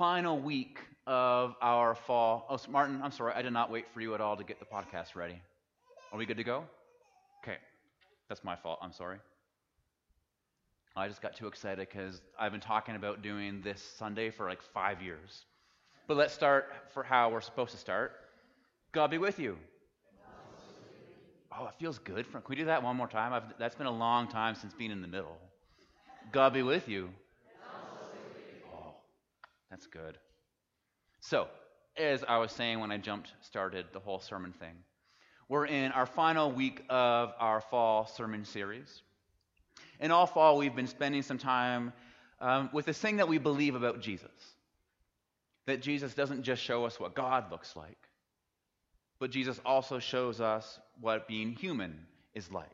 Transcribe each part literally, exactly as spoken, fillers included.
final week of our fall. Oh, Martin, I'm sorry, I did not wait for you at all to get the podcast ready. Are we good to go? Okay, that's my fault, I'm sorry. I just got too excited because I've been talking about doing this Sunday for like five years. But let's start for how we're supposed to start. God be with you. Oh, it feels good. Can we do that one more time? I've, that's been a long time since being in the middle. God be with you. Oh, that's good. So, as I was saying when I jumped started the whole sermon thing, we're in our final week of our fall sermon series. And all fall we've been spending some time um, with this thing that we believe about Jesus. That Jesus doesn't just show us what God looks like, but Jesus also shows us what being human is like.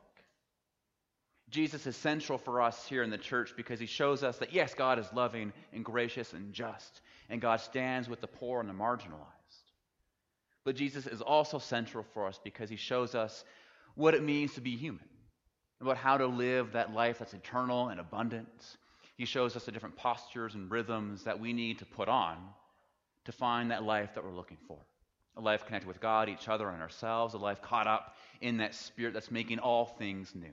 Jesus is central for us here in the church because he shows us that, yes, God is loving and gracious and just, and God stands with the poor and the marginalized. But Jesus is also central for us because he shows us what it means to be human, about how to live that life that's eternal and abundant. He shows us the different postures and rhythms that we need to put on to find that life that we're looking for. A life connected with God, each other, and ourselves. A life caught up in that spirit that's making all things new.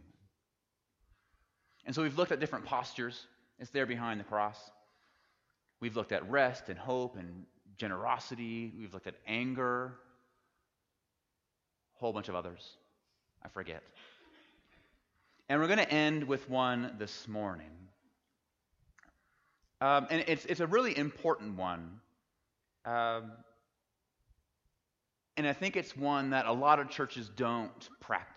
And so we've looked at different postures. It's there behind the cross. We've looked at rest and hope and generosity. We've looked at anger. A whole bunch of others. I forget. And we're going to end with one this morning. Um, and it's it's a really important one. Um, and I think it's one that a lot of churches don't practice.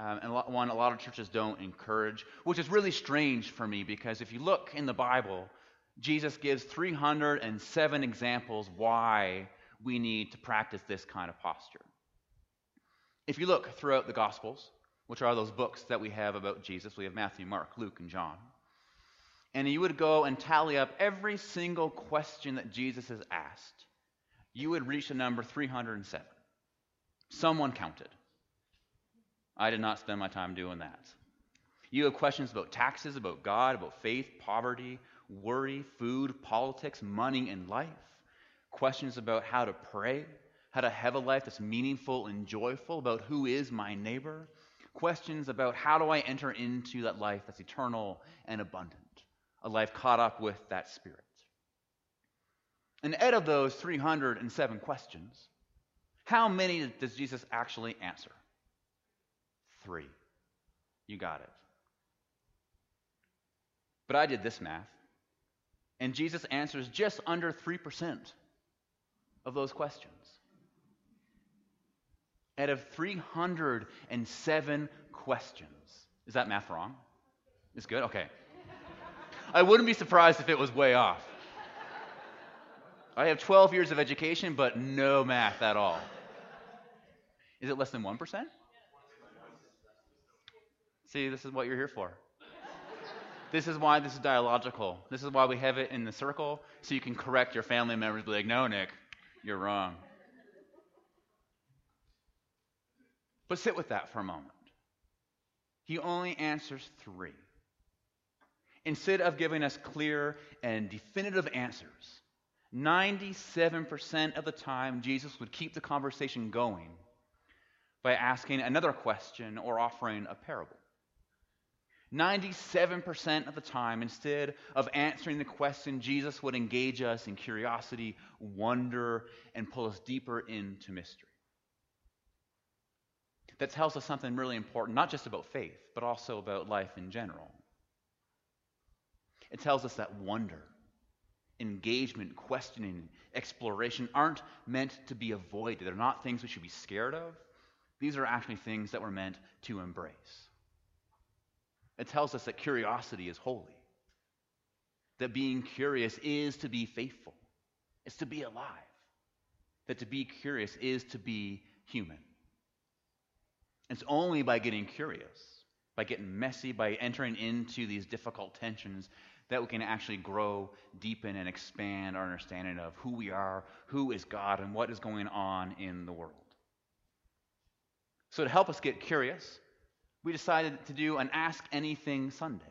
Um, and one a lot of churches don't encourage, which is really strange for me because if you look in the Bible, Jesus gives three hundred seven examples why we need to practice this kind of posture. If you look throughout the Gospels, which are those books that we have about Jesus. We have Matthew, Mark, Luke, and John. And you would go and tally up every single question that Jesus has asked. You would reach the number three hundred seven. Someone counted. I did not spend my time doing that. You have questions about taxes, about God, about faith, poverty, worry, food, politics, money, and life. Questions about how to pray, how to have a life that's meaningful and joyful, about who is my neighbor. Questions about how do I enter into that life that's eternal and abundant, a life caught up with that spirit. And out of those three hundred seven questions, how many does Jesus actually answer? Three. You got it. But I did this math, and Jesus answers just under three percent of those questions. Out of three hundred seven questions. Is that math wrong? It's good? Okay. I wouldn't be surprised if it was way off. I have twelve years of education, but no math at all. Is it less than one percent? See, this is what you're here for. This is why this is dialogical. This is why we have it in the circle, so you can correct your family members, be like, no, Nick, you're wrong. But sit with that for a moment. He only answers three. Instead of giving us clear and definitive answers, ninety-seven percent of the time Jesus would keep the conversation going by asking another question or offering a parable. ninety-seven percent of the time, instead of answering the question, Jesus would engage us in curiosity, wonder, and pull us deeper into mystery. That tells us something really important, not just about faith, but also about life in general. It tells us that wonder, engagement, questioning, exploration aren't meant to be avoided. They're not things we should be scared of. These are actually things that we're meant to embrace. It tells us that curiosity is holy, that being curious is to be faithful, it's to be alive, that to be curious is to be human. It's only by getting curious, by getting messy, by entering into these difficult tensions that we can actually grow, deepen, and expand our understanding of who we are, who is God, and what is going on in the world. So to help us get curious, we decided to do an Ask Anything Sunday,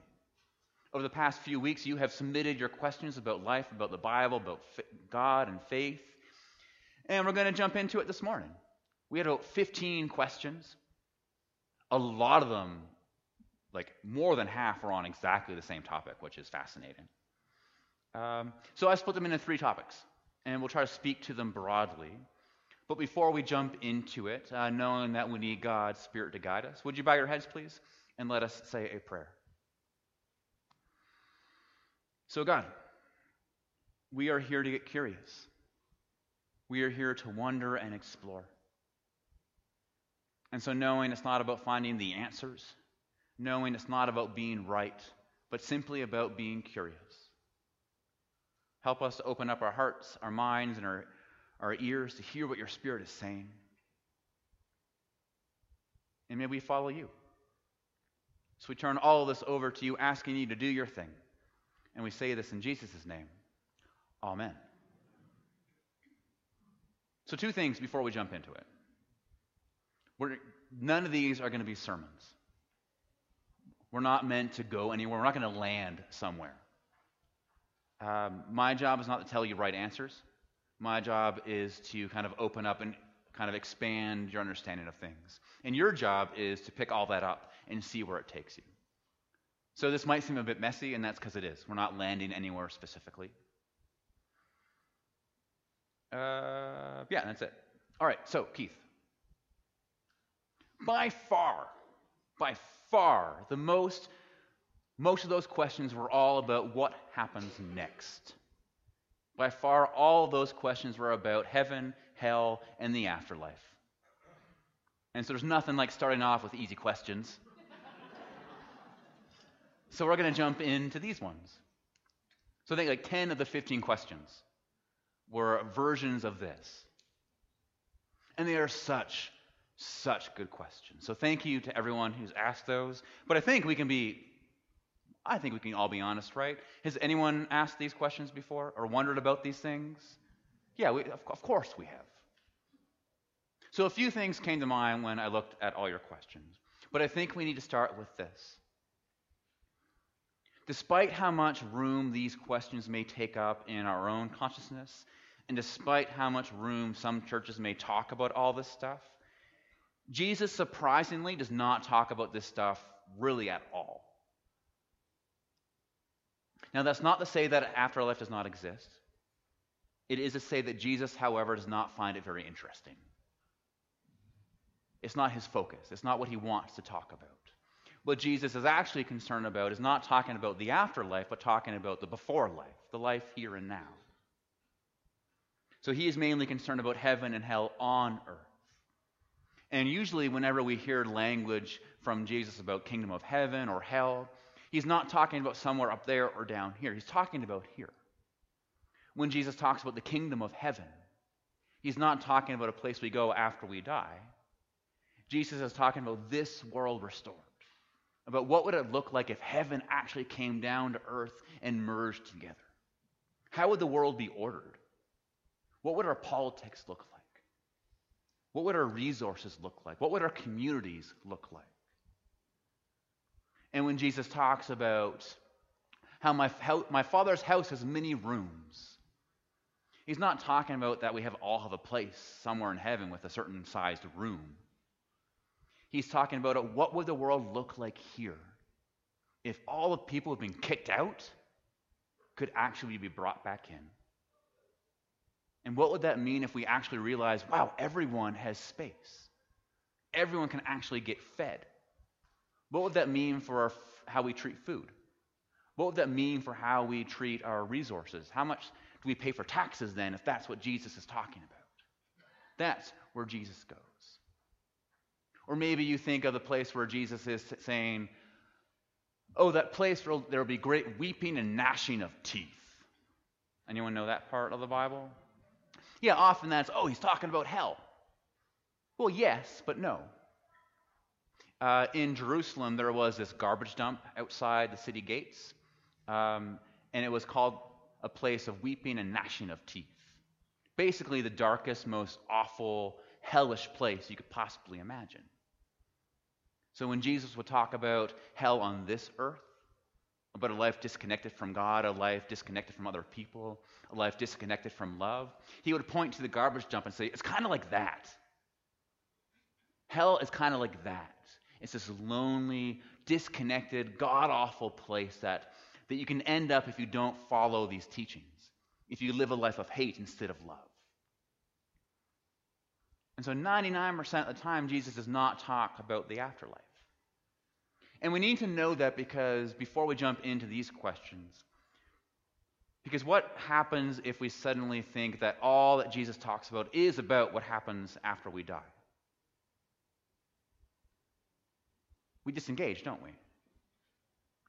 over the past few weeks, you have submitted your questions about life, about the Bible, about God and faith. And we're going to jump into it this morning. We had about fifteen questions. A lot of them, like more than half, were on exactly the same topic, which is fascinating. Um, so I split them into three topics, and we'll try to speak to them broadly. But before we jump into it, uh, knowing that we need God's Spirit to guide us, would you bow your heads, please, and let us say a prayer. So God, we are here to get curious. We are here to wonder and explore. And so knowing it's not about finding the answers, knowing it's not about being right, but simply about being curious. Help us to open up our hearts, our minds, and our, our ears to hear what your Spirit is saying. And may we follow you. So we turn all of this over to you, asking you to do your thing. And we say this in Jesus' name. Amen. So two things before we jump into it. We're, none of these are going to be sermons. We're not meant to go anywhere. We're not going to land somewhere. Um, my job is not to tell you right answers. My job is to kind of open up and kind of expand your understanding of things. And your job is to pick all that up and see where it takes you. So this might seem a bit messy, and that's because it is. We're not landing anywhere specifically. Uh, yeah, that's it. All right, so Keith. By far, by far, the most, most of those questions were all about what happens next. By far, all of those questions were about heaven, hell, and the afterlife. And so there's nothing like starting off with easy questions. So we're going to jump into these ones. So I think like ten of the fifteen questions were versions of this. And they are such Such good questions. So thank you to everyone who's asked those. But I think we can be, I think we can all be honest, right? Has anyone asked these questions before or wondered about these things? Yeah, we, of, of course we have. So a few things came to mind when I looked at all your questions. But I think we need to start with this. Despite how much room these questions may take up in our own consciousness, and despite how much room some churches may talk about all this stuff, Jesus, surprisingly, does not talk about this stuff really at all. Now, that's not to say that afterlife does not exist. It is to say that Jesus, however, does not find it very interesting. It's not his focus. It's not what he wants to talk about. What Jesus is actually concerned about is not talking about the afterlife, but talking about the before life, the life here and now. So he is mainly concerned about heaven and hell on earth. And usually whenever we hear language from Jesus about kingdom of heaven or hell, he's not talking about somewhere up there or down here. He's talking about here. When Jesus talks about the kingdom of heaven, he's not talking about a place we go after we die. Jesus is talking about this world restored, about what would it look like if heaven actually came down to earth and merged together. How would the world be ordered? What would our politics look like? What would our resources look like? What would our communities look like? And when Jesus talks about how my, how my Father's house has many rooms, he's not talking about that we have all have a place somewhere in heaven with a certain sized room. He's talking about what would the world look like here if all the people who've been kicked out could actually be brought back in. And what would that mean if we actually realize, wow, everyone has space. Everyone can actually get fed. What would that mean for our, how we treat food? What would that mean for how we treat our resources? How much do we pay for taxes then if that's what Jesus is talking about? That's where Jesus goes. Or maybe you think of the place where Jesus is saying, oh, that place where there will be great weeping and gnashing of teeth. Anyone know that part of the Bible? Yeah, often that's, oh, he's talking about hell. Well, yes, but no. Uh, in Jerusalem, there was this garbage dump outside the city gates, um, and it was called a place of weeping and gnashing of teeth. Basically, the darkest, most awful, hellish place you could possibly imagine. So when Jesus would talk about hell on this earth, but a life disconnected from God, a life disconnected from other people, a life disconnected from love. He would point to the garbage dump and say, it's kind of like that. Hell is kind of like that. It's this lonely, disconnected, god-awful place that, that you can end up if you don't follow these teachings, if you live a life of hate instead of love. And so ninety-nine percent of the time, Jesus does not talk about the afterlife. And we need to know that because before we jump into these questions, because what happens if we suddenly think that all that Jesus talks about is about what happens after we die? We disengage, don't we?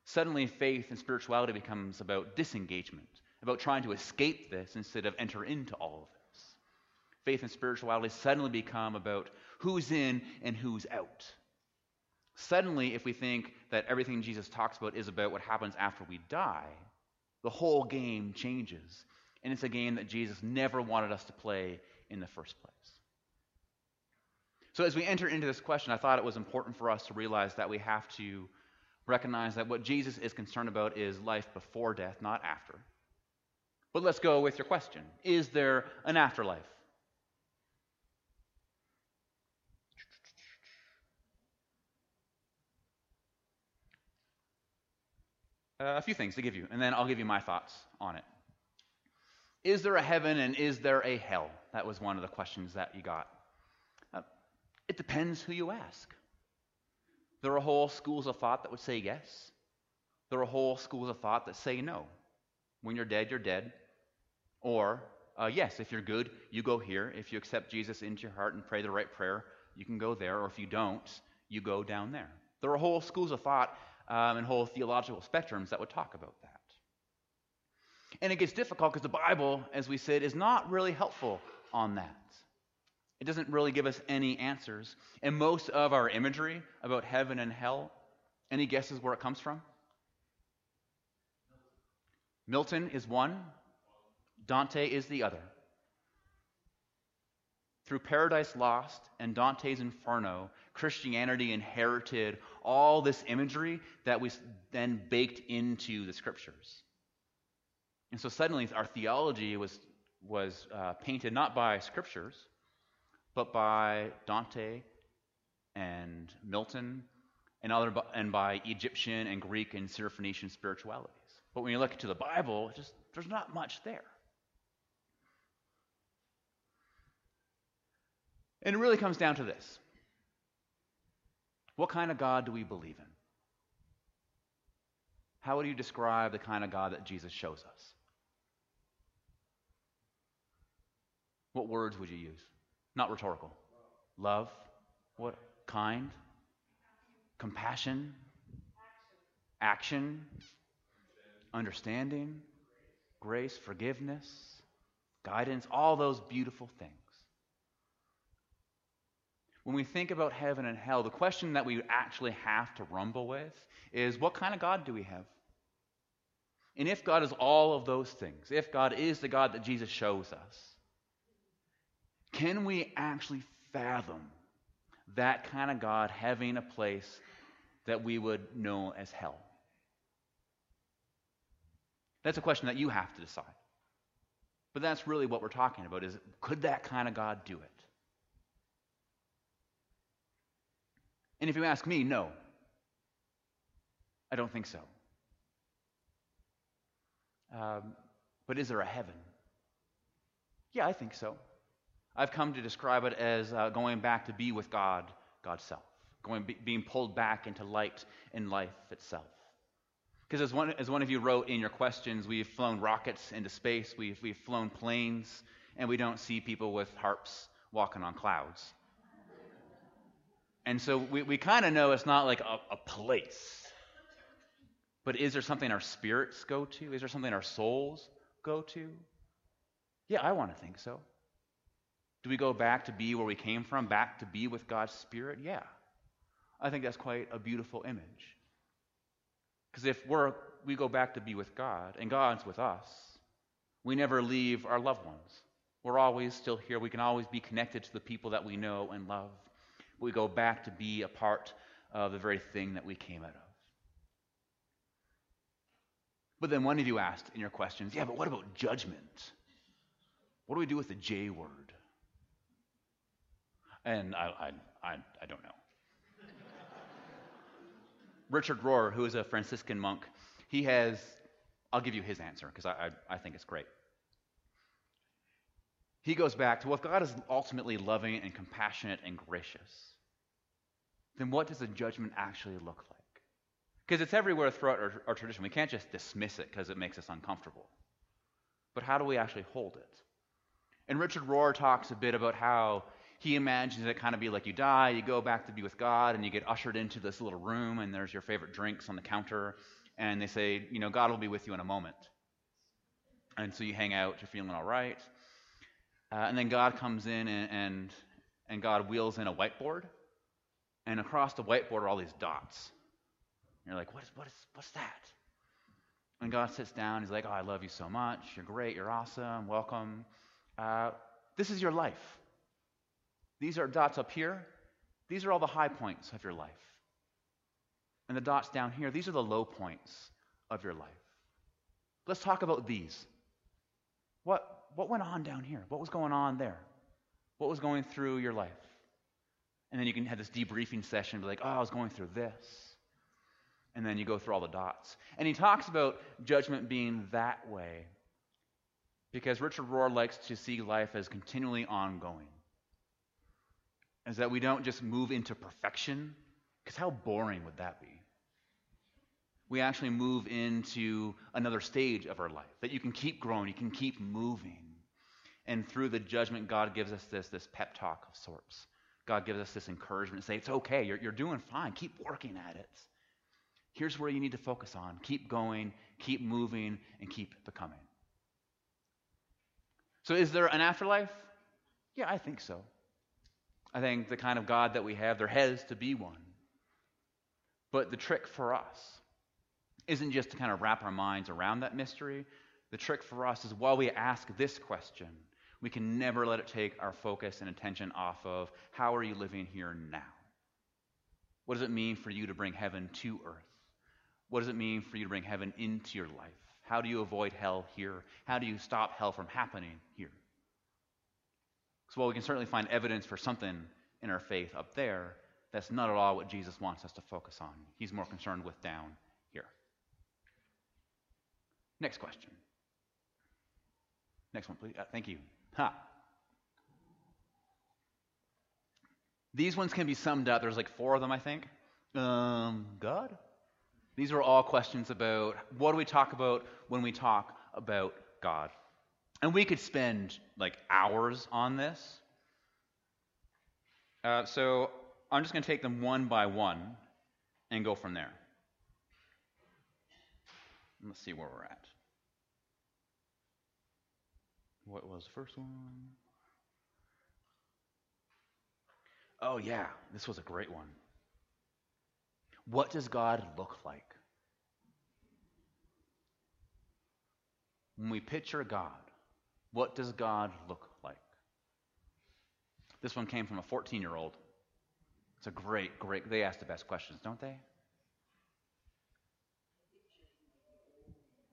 Suddenly faith and spirituality becomes about disengagement, about trying to escape this instead of enter into all of this. Faith and spirituality suddenly become about who's in and who's out. Suddenly, if we think that everything Jesus talks about is about what happens after we die, the whole game changes. And it's a game that Jesus never wanted us to play in the first place. So as we enter into this question, I thought it was important for us to realize that we have to recognize that what Jesus is concerned about is life before death, not after. But let's go with your question. Is there an afterlife? Uh, a few things to give you, and then I'll give you my thoughts on it. Is there a heaven and is there a hell? That was one of the questions that you got. Uh, it depends who you ask. There are whole schools of thought that would say yes. There are whole schools of thought that say no. When you're dead, you're dead. Or, uh, yes, if you're good, you go here. If you accept Jesus into your heart and pray the right prayer, you can go there. Or if you don't, you go down there. There are whole schools of thought Um, and whole theological spectrums that would talk about that. And it gets difficult because the Bible, as we said, is not really helpful on that. It doesn't really give us any answers. And most of our imagery about heaven and hell, any guesses where it comes from? Milton is one, Dante is the other. Through Paradise Lost and Dante's Inferno, Christianity inherited all this imagery that we then baked into the scriptures. And so suddenly our theology was, was uh, painted not by scriptures, but by Dante and Milton and, other, and by Egyptian and Greek and Syrophoenician spiritualities. But when you look to the Bible, just, there's not much there. And it really comes down to this. What kind of God do we believe in? How would you describe the kind of God that Jesus shows us? What words would you use? Not rhetorical. Love. What? Kind. Compassion. Action. Understanding. Grace. Forgiveness. Guidance. All those beautiful things. When we think about heaven and hell, the question that we actually have to rumble with is, what kind of God do we have? And if God is all of those things, if God is the God that Jesus shows us, can we actually fathom that kind of God having a place that we would know as hell? That's a question that you have to decide. But that's really what we're talking about is, could that kind of God do it? And if you ask me, no. I don't think so. Um, but is there a heaven? Yeah, I think so. I've come to describe it as uh, going back to be with God, God's self. Going, be, being pulled back into light and life itself. Because as one, as one of you wrote in your questions, we've flown rockets into space, we've, we've flown planes, and we don't see people with harps walking on clouds. And so we, we kind of know it's not like a, a place. But is there something our spirits go to? Is there something our souls go to? Yeah, I want to think so. Do we go back to be where we came from, back to be with God's Spirit? Yeah. I think that's quite a beautiful image. Because if we're, we go back to be with God, and God's with us, we never leave our loved ones. We're always still here. We can always be connected to the people that we know and love. We go back to be a part of the very thing that we came out of. But then one of you asked in your questions, yeah, but what about judgment? What do we do with the J word? And I, I, I, I don't know. Richard Rohr, who is a Franciscan monk, he has, I'll give you his answer because I, I, I think it's great. He goes back to, well, if God is ultimately loving and compassionate and gracious, then what does a judgment actually look like? Because it's everywhere throughout our, our tradition. We can't just dismiss it because it makes us uncomfortable. But how do we actually hold it? And Richard Rohr talks a bit about how he imagines it kind of be like you die, you go back to be with God, and you get ushered into this little room, and there's your favorite drinks on the counter, and they say, you know, God will be with you in a moment. And so you hang out, you're feeling all right. Uh, and then God comes in, and, and and God wheels in a whiteboard, and across the whiteboard are all these dots. And you're like, what is, what is, what's that? And God sits down, he's like, oh, I love you so much, you're great, you're awesome, welcome. Uh, this is your life. These are dots up here. These are all the high points of your life. And the dots down here, these are the low points of your life. Let's talk about these. What what went on down here? What was going on there? What was going through your life? And then you can have this debriefing session and be like, oh, I was going through this. And then you go through all the dots. And he talks about judgment being that way because Richard Rohr likes to see life as continually ongoing. Is that we don't just move into perfection, because how boring would that be? We actually move into another stage of our life, that you can keep growing, you can keep moving. And through the judgment, God gives us this, this pep talk of sorts. God gives us this encouragement to say, it's okay, you're, you're doing fine, keep working at it. Here's where you need to focus on. Keep going, keep moving, and keep becoming. So is there an afterlife? Yeah, I think so. I think the kind of God that we have, there has to be one. But the trick for us isn't just to kind of wrap our minds around that mystery. The trick for us is while we ask this question, we can never let it take our focus and attention off of how are you living here now? What does it mean for you to bring heaven to earth? What does it mean for you to bring heaven into your life? How do you avoid hell here? How do you stop hell from happening here? So while we can certainly find evidence for something in our faith up there, that's not at all what Jesus wants us to focus on. He's more concerned with down here. Next question. Next one, please. Uh, thank you. Ha. These ones can be summed up. There's like four of them, I think. Um, God? These are all questions about what do we talk about when we talk about God? And we could spend, like, hours on this. Uh, so I'm just going to take them one by one and go from there. Let's see where we're at. What was the first one? Oh, yeah, this was a great one. What does God look like? When we picture God, what does God look like? This one came from a fourteen-year-old. It's a great, great... They ask the best questions, don't they?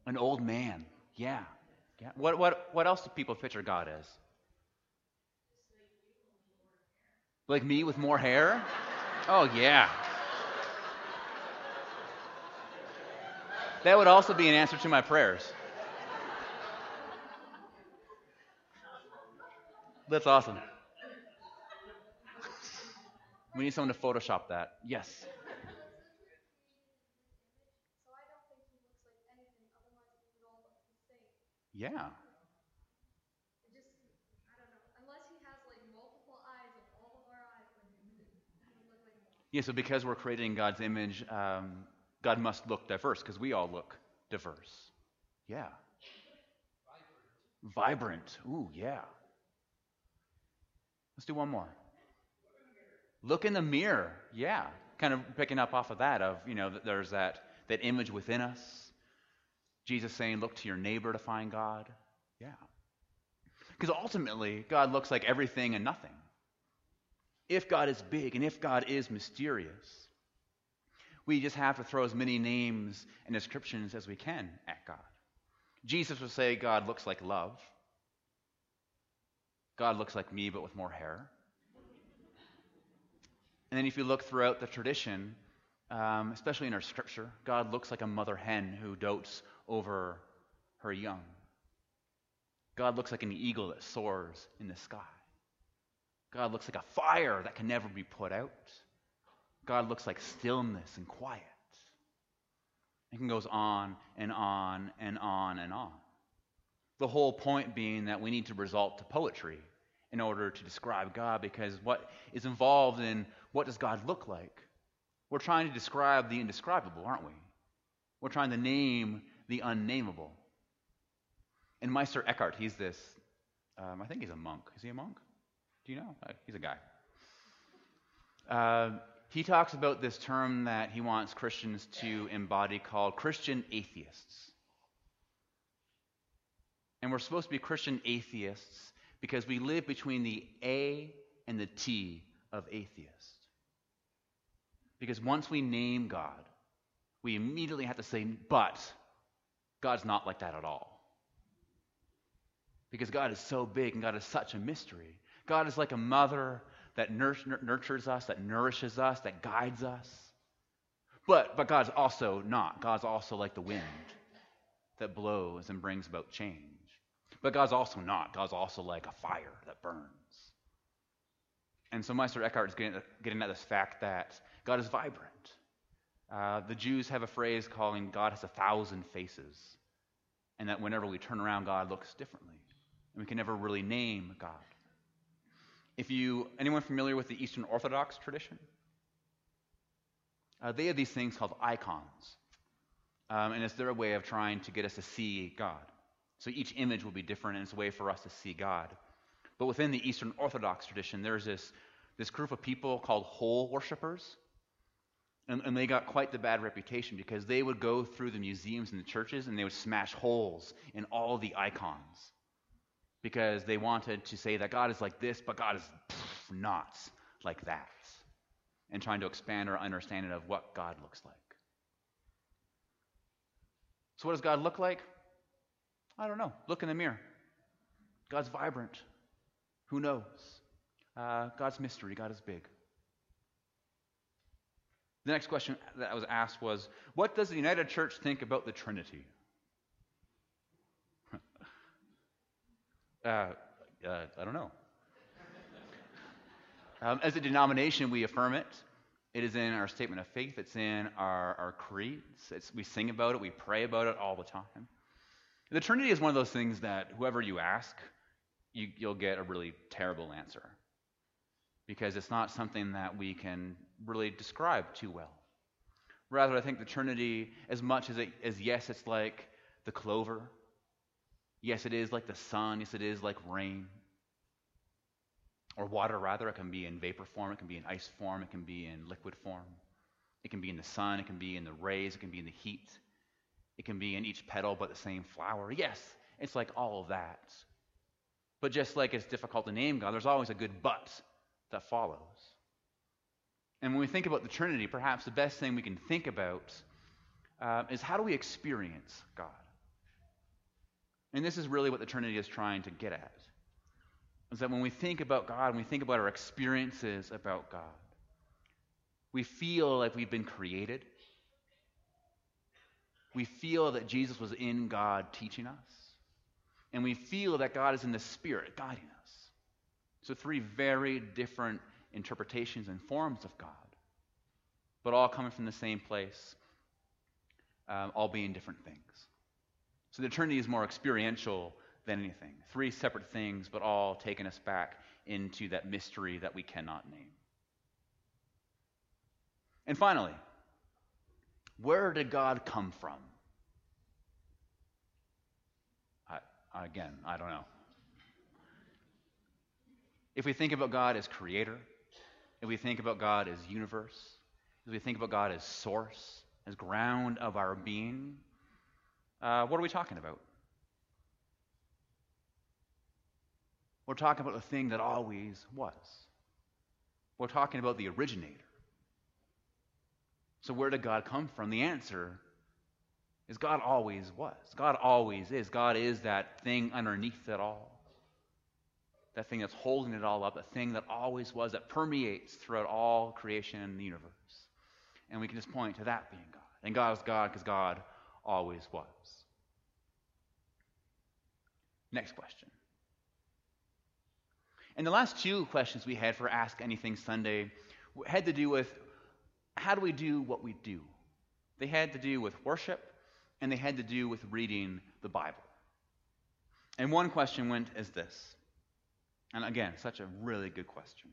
An old man. Yeah. yeah. What what what else do people picture God as? Like me with more hair? Oh, yeah. That would also be an answer to my prayers. That's awesome. We need someone to Photoshop that. Yes. So I don't think he looks like anything, otherwise we would all look the same. Yeah. It just, I don't know. Unless he has like multiple eyes and all of our eyes, it would look like him. Yeah, so because we're creating God's image, um, God must look diverse because we all look diverse. Yeah. Vibrant. Vibrant. Ooh, yeah. Let's do one more. Look in the mirror. Yeah. Kind of picking up off of that of, you know, there's that, that image within us. Jesus saying, look to your neighbor to find God. Yeah. Because ultimately, God looks like everything and nothing. If God is big and if God is mysterious, We just have to throw as many names and descriptions as we can at God. Jesus would say God looks like love. God looks like me, but with more hair. And then if you look throughout the tradition, um, especially in our scripture, God looks like a mother hen who dotes over her young. God looks like an eagle that soars in the sky. God looks like a fire that can never be put out. God looks like stillness and quiet. It goes on and on and on and on. The whole point being that we need to resort to poetry in order to describe God, because what is involved in what does God look like? We're trying to describe the indescribable, aren't we? We're trying to name the unnameable. And Meister Eckhart, he's this, um, I think he's a monk. Is he a monk? Do you know? Uh, he's a guy. Uh, he talks about this term that he wants Christians to embody called Christian atheists. And we're supposed to be Christian atheists because we live between the A and the T of atheist. Because once we name God, we immediately have to say, but God's not like that at all. Because God is so big and God is such a mystery. God is like a mother that nurtures us, that nourishes us, that guides us. But, but God's also not. God's also like the wind that blows and brings about change. But God's also not. God's also like a fire that burns. And so Meister Eckhart is getting, getting at this fact that God is vibrant. Uh, the Jews have a phrase calling God has a thousand faces, and that whenever we turn around, God looks differently. And we can never really name God. If you, anyone familiar with the Eastern Orthodox tradition? Uh, they have these things called icons. Um, and it's their way of trying to get us to see God. So each image will be different, and it's a way for us to see God. But within the Eastern Orthodox tradition, there's this, this group of people called hole worshipers. And, and they got quite the bad reputation because they would go through the museums and the churches and they would smash holes in all the icons because they wanted to say that God is like this, but God is pff, not like that, and trying to expand our understanding of what God looks like. So what does God look like? I don't know. Look in the mirror. God's vibrant. Who knows? Uh, God's mystery. God is big. The next question that was asked was, what does the United Church think about the Trinity? uh, uh, I don't know. um, as a denomination, we affirm it. It is in our statement of faith. It's in our, our creeds. It's, we sing about it. We pray about it all the time. The Trinity is one of those things that whoever you ask, you, you'll get a really terrible answer because it's not something that we can really describe too well. Rather, I think the Trinity, as much as, it, as yes, it's like the clover. Yes, it is like the sun. Yes, it is like rain. Or water, rather. It can be in vapor form. It can be in ice form. It can be in liquid form. It can be in the sun. It can be in the rays. It can be in the heat. It can be in each petal but the same flower. Yes, it's like all of that. But just like it's difficult to name God, there's always a good but that follows. And when we think about the Trinity, perhaps the best thing we can think about uh, is how do we experience God? And this is really what the Trinity is trying to get at. Is that when we think about God, when we think about our experiences about God, we feel like we've been created. We feel that Jesus was in God teaching us. And we feel that God is in the Spirit guiding us. So three very different interpretations and forms of God, but all coming from the same place, um, all being different things. So the Trinity is more experiential than anything. Three separate things, but all taking us back into that mystery that we cannot name. And finally, where did God come from? I, again, I don't know. If we think about God as creator, if we think about God as universe, if we think about God as source, as ground of our being, uh, what are we talking about? We're talking about the thing that always was. We're talking about the originator. So where did God come from? The answer is God always was. God always is. God is that thing underneath it all. That thing that's holding it all up, that thing that always was, that permeates throughout all creation and the universe. And we can just point to that being God. And God is God because God always was. Next question. And the last two questions we had for Ask Anything Sunday had to do with how do we do what we do? They had to do with worship, and they had to do with reading the Bible. And one question went as this. And again, such a really good question.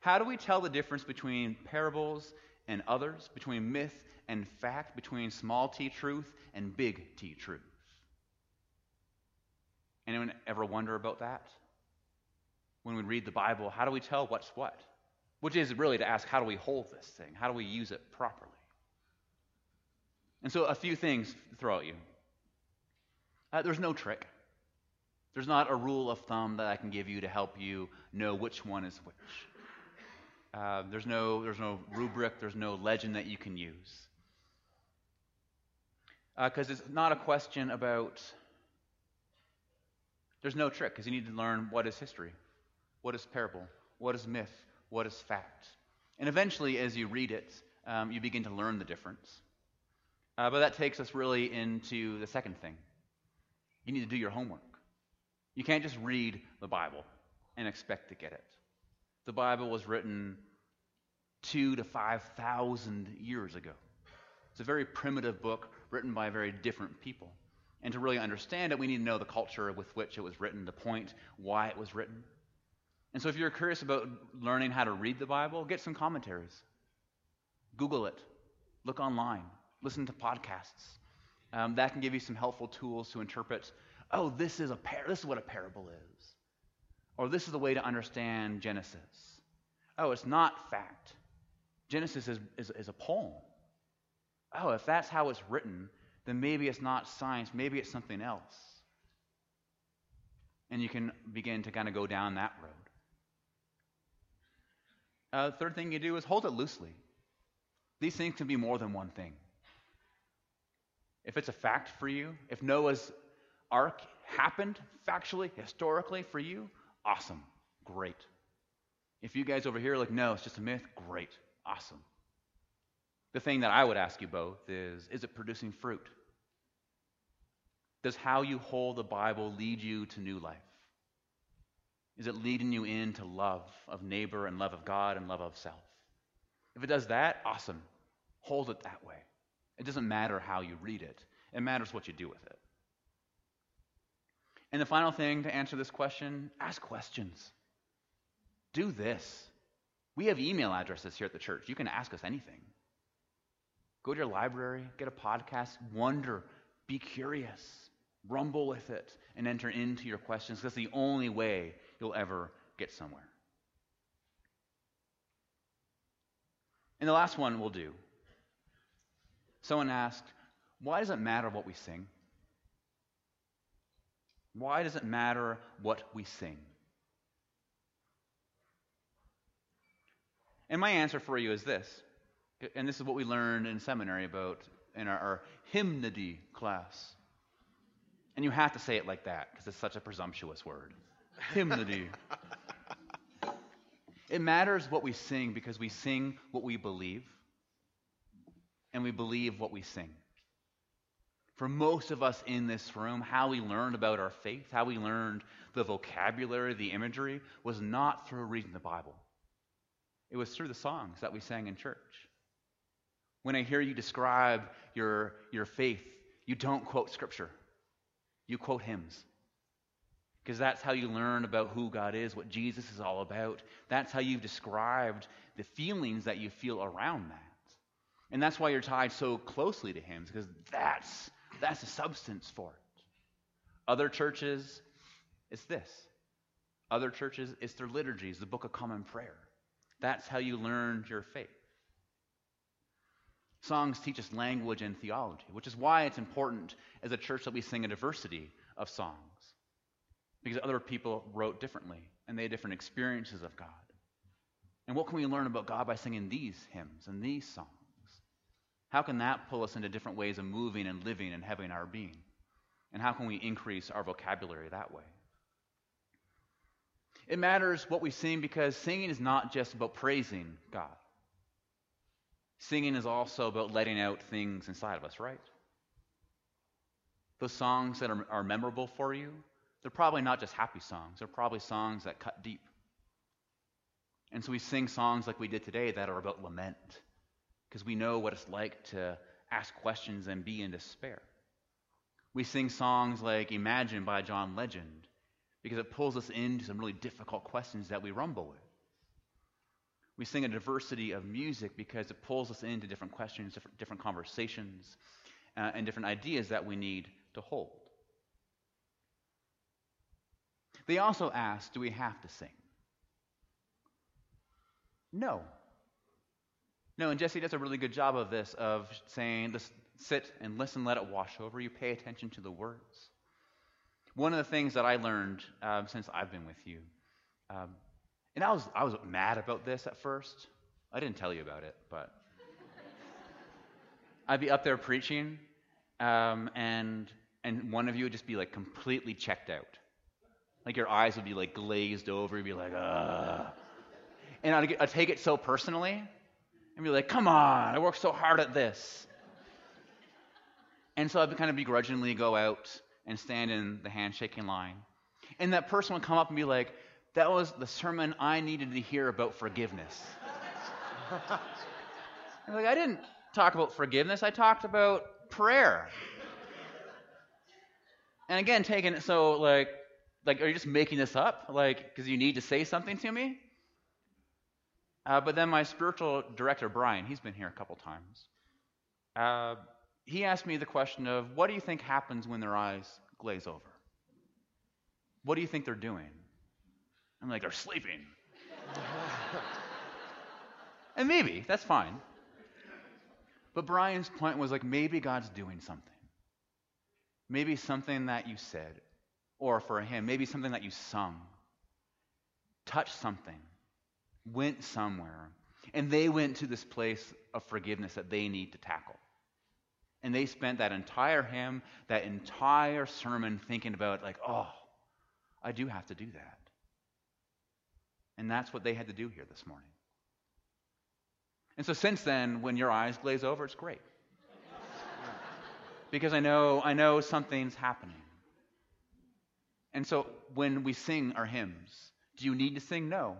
How do we tell the difference between parables and others, between myth and fact, between small t truth and big T truth? Anyone ever wonder about that? When we read the Bible, how do we tell what's what? Which is really to ask, how do we hold this thing? How do we use it properly? And so a few things throw at you. Uh, there's no trick. There's not a rule of thumb that I can give you to help you know which one is which. Uh, there's no there's no rubric, there's no legend that you can use. Because uh, it's not a question about... There's no trick, because you need to learn what is history, what is parable, what is myth, what is fact. And eventually, as you read it, um, you begin to learn the difference. Uh, but that takes us really into the second thing. You need to do your homework. You can't just read the Bible and expect to get it. The Bible was written two to five thousand years ago. It's a very primitive book written by very different people. And to really understand it, we need to know the culture with which it was written, the point why it was written. And so if you're curious about learning how to read the Bible, get some commentaries. Google it. Look online. Listen to podcasts. Um, that can give you some helpful tools to interpret, oh, this is a par- this is what a parable is. Or this is the way to understand Genesis. Oh, it's not fact. Genesis is, is, is a poem. Oh, if that's how it's written, then maybe it's not science, maybe it's something else. And you can begin to kind of go down that road. Uh, the third thing you do is hold it loosely. These things can be more than one thing. If it's a fact for you, if Noah's Ark happened factually, historically for you, awesome, great. If you guys over here are like, no, it's just a myth, great, awesome. The thing that I would ask you both is, is it producing fruit? Does how you hold the Bible lead you to new life? Is it leading you into love of neighbor and love of God and love of self? If it does that, awesome. Hold it that way. It doesn't matter how you read it. It matters what you do with it. And the final thing to answer this question, ask questions. Do this. We have email addresses here at the church. You can ask us anything. Go to your library, get a podcast, wonder, be curious, rumble with it, and enter into your questions, because that's the only way you'll ever get somewhere. And the last one we'll do. Someone asked, why does it matter what we sing? Why does it matter what we sing? And my answer for you is this. And this is what we learned in seminary about in our, our hymnody class. And you have to say it like that because it's such a presumptuous word. Hymnody. It matters what we sing because we sing what we believe, and we believe what we sing. For most of us in this room, how we learned about our faith, how we learned the vocabulary, the imagery, was not through reading the Bible. It was through the songs that we sang in church. When I hear you describe your, your faith, you don't quote scripture. You quote hymns. Because that's how you learn about who God is, what Jesus is all about. That's how you've described the feelings that you feel around that. And that's why you're tied so closely to hymns, because that's, that's the substance for it. Other churches, it's this. Other churches, it's their liturgies, the Book of Common Prayer. That's how you learned your faith. Songs teach us language and theology, which is why it's important as a church that we sing a diversity of songs. Because other people wrote differently, and they had different experiences of God. And what can we learn about God by singing these hymns and these songs? How can that pull us into different ways of moving and living and having our being? And how can we increase our vocabulary that way? It matters what we sing, because singing is not just about praising God. Singing is also about letting out things inside of us, right? Those songs that are, are memorable for you, they're probably not just happy songs. They're probably songs that cut deep. And so we sing songs like we did today that are about lament, because we know what it's like to ask questions and be in despair. We sing songs like Imagine by John Legend, because it pulls us into some really difficult questions that we rumble with. We sing a diversity of music because it pulls us into different questions, different, different conversations, uh, and different ideas that we need to hold. They also ask, do we have to sing? No. No, and Jesse does a really good job of this, of saying, just sit and listen, let it wash over you, pay attention to the words. One of the things that I learned um, since I've been with you, um, and I was I was mad about this at first. I didn't tell you about it, but I'd be up there preaching, um, and and one of you would just be like completely checked out, like your eyes would be like glazed over. You'd be like, ugh. And I'd, get, I'd take it so personally, and be like, come on, I worked so hard at this. And so I'd kind of begrudgingly go out and stand in the handshaking line. And that person would come up and be like, that was the sermon I needed to hear about forgiveness. I'm like, I didn't talk about forgiveness, I talked about prayer. And again, taking it so like, like, are you just making this up? Like, because you need to say something to me? Uh, but then my spiritual director, Brian, he's been here a couple times. Uh, He asked me the question of, what do you think happens when their eyes glaze over? What do you think they're doing? I'm like, they're sleeping. And maybe, that's fine. But Brian's point was like, maybe God's doing something. Maybe something that you said, or for him, maybe something that you sung, touched something, went somewhere, and they went to this place of forgiveness that they need to tackle. And they spent that entire hymn, that entire sermon thinking about, like, oh, I do have to do that. And that's what they had to do here this morning. And so since then, when your eyes glaze over, it's great. Because I know, I know something's happening. And so when we sing our hymns, do you need to sing? No.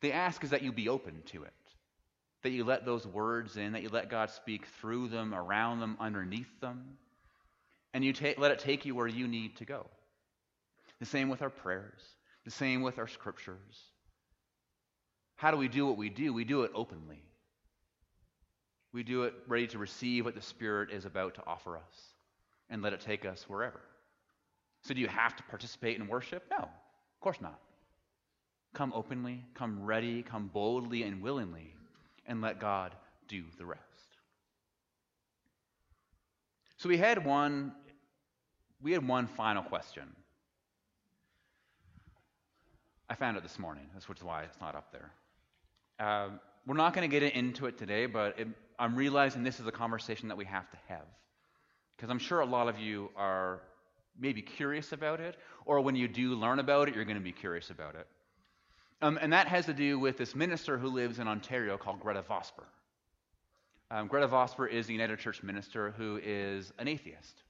The ask is that you be open to it. That you let those words in, that you let God speak through them, around them, underneath them, and you ta- let it take you where you need to go. The same with our prayers, the same with our scriptures. How do we do what we do? We do it openly. We do it ready to receive what the Spirit is about to offer us and let it take us wherever. So do you have to participate in worship? No, of course not. Come openly, come ready, come boldly and willingly, and let God do the rest. So we had one, we had one final question. I found it this morning, which is why it's not up there. Uh, we're not going to get into it today, but it, I'm realizing this is a conversation that we have to have, because I'm sure a lot of you are maybe curious about it, or when you do learn about it, you're going to be curious about it. Um, and that has to do with this minister who lives in Ontario called Greta Vosper. Um, Greta Vosper is the United Church minister who is an atheist.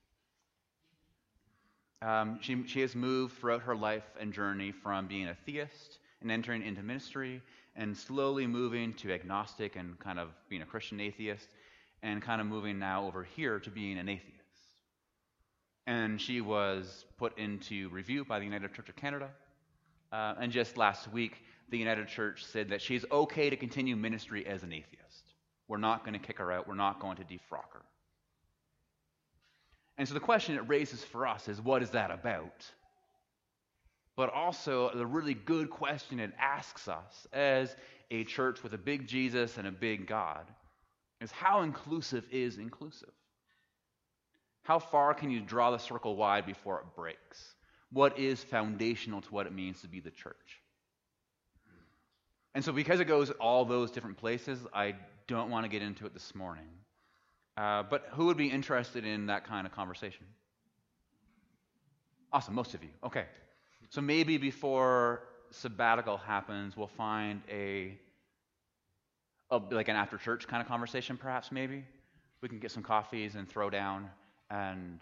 Um, she, she has moved throughout her life and journey from being a theist and entering into ministry and slowly moving to agnostic and kind of being a Christian atheist and kind of moving now over here to being an atheist. And she was put into review by the United Church of Canada. Uh, and just last week, the United Church said that she's okay to continue ministry as an atheist. We're not going to kick her out. We're not going to defrock her. And so the question it raises for us is, what is that about? But also, the really good question it asks us as a church with a big Jesus and a big God is, how inclusive is inclusive? How far can you draw the circle wide before it breaks? What is foundational to what it means to be the church? And so because it goes all those different places, I don't want to get into it this morning. Uh, but who would be interested in that kind of conversation? Awesome, most of you. Okay. So maybe before sabbatical happens, we'll find a, a like an after-church kind of conversation, perhaps, maybe. We can get some coffees and throw down. And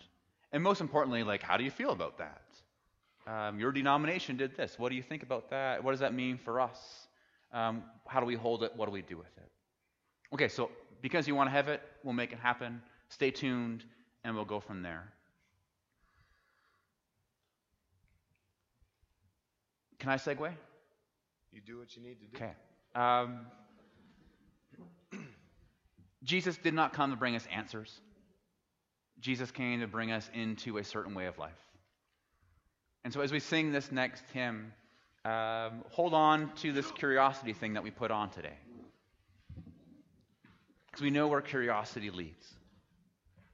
and most importantly, like, how do you feel about that? Um, your denomination did this. What do you think about that? What does that mean for us? Um, how do we hold it? What do we do with it? Okay, so because you want to have it, we'll make it happen. Stay tuned, and we'll go from there. Can I segue? You do what you need to do. Okay. Um, Jesus did not come to bring us answers. Jesus came to bring us into a certain way of life. And so as we sing this next hymn, um, hold on to this curiosity thing that we put on today. Because we know where curiosity leads.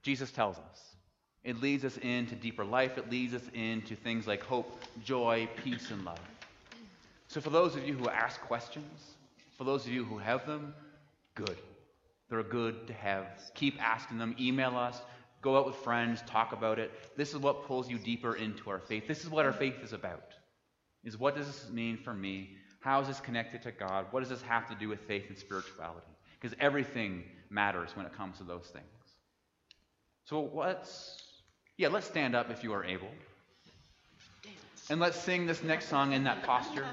Jesus tells us. It leads us into deeper life. It leads us into things like hope, joy, peace, and love. So for those of you who ask questions, for those of you who have them, good. They're good to have. Keep asking them. Email us. Go out with friends. Talk about it. This is what pulls you deeper into our faith. This is what our faith is about. Is what does this mean for me? How is this connected to God? What does this have to do with faith and spirituality? Because everything matters when it comes to those things. So what's, yeah, let's stand up if you are able. And let's sing this next song in that posture,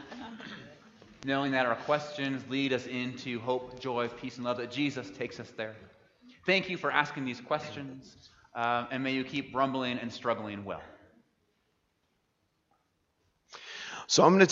knowing that our questions lead us into hope, joy, peace, and love, that Jesus takes us there. Thank you for asking these questions, uh, and may you keep rumbling and struggling well. So I'm going to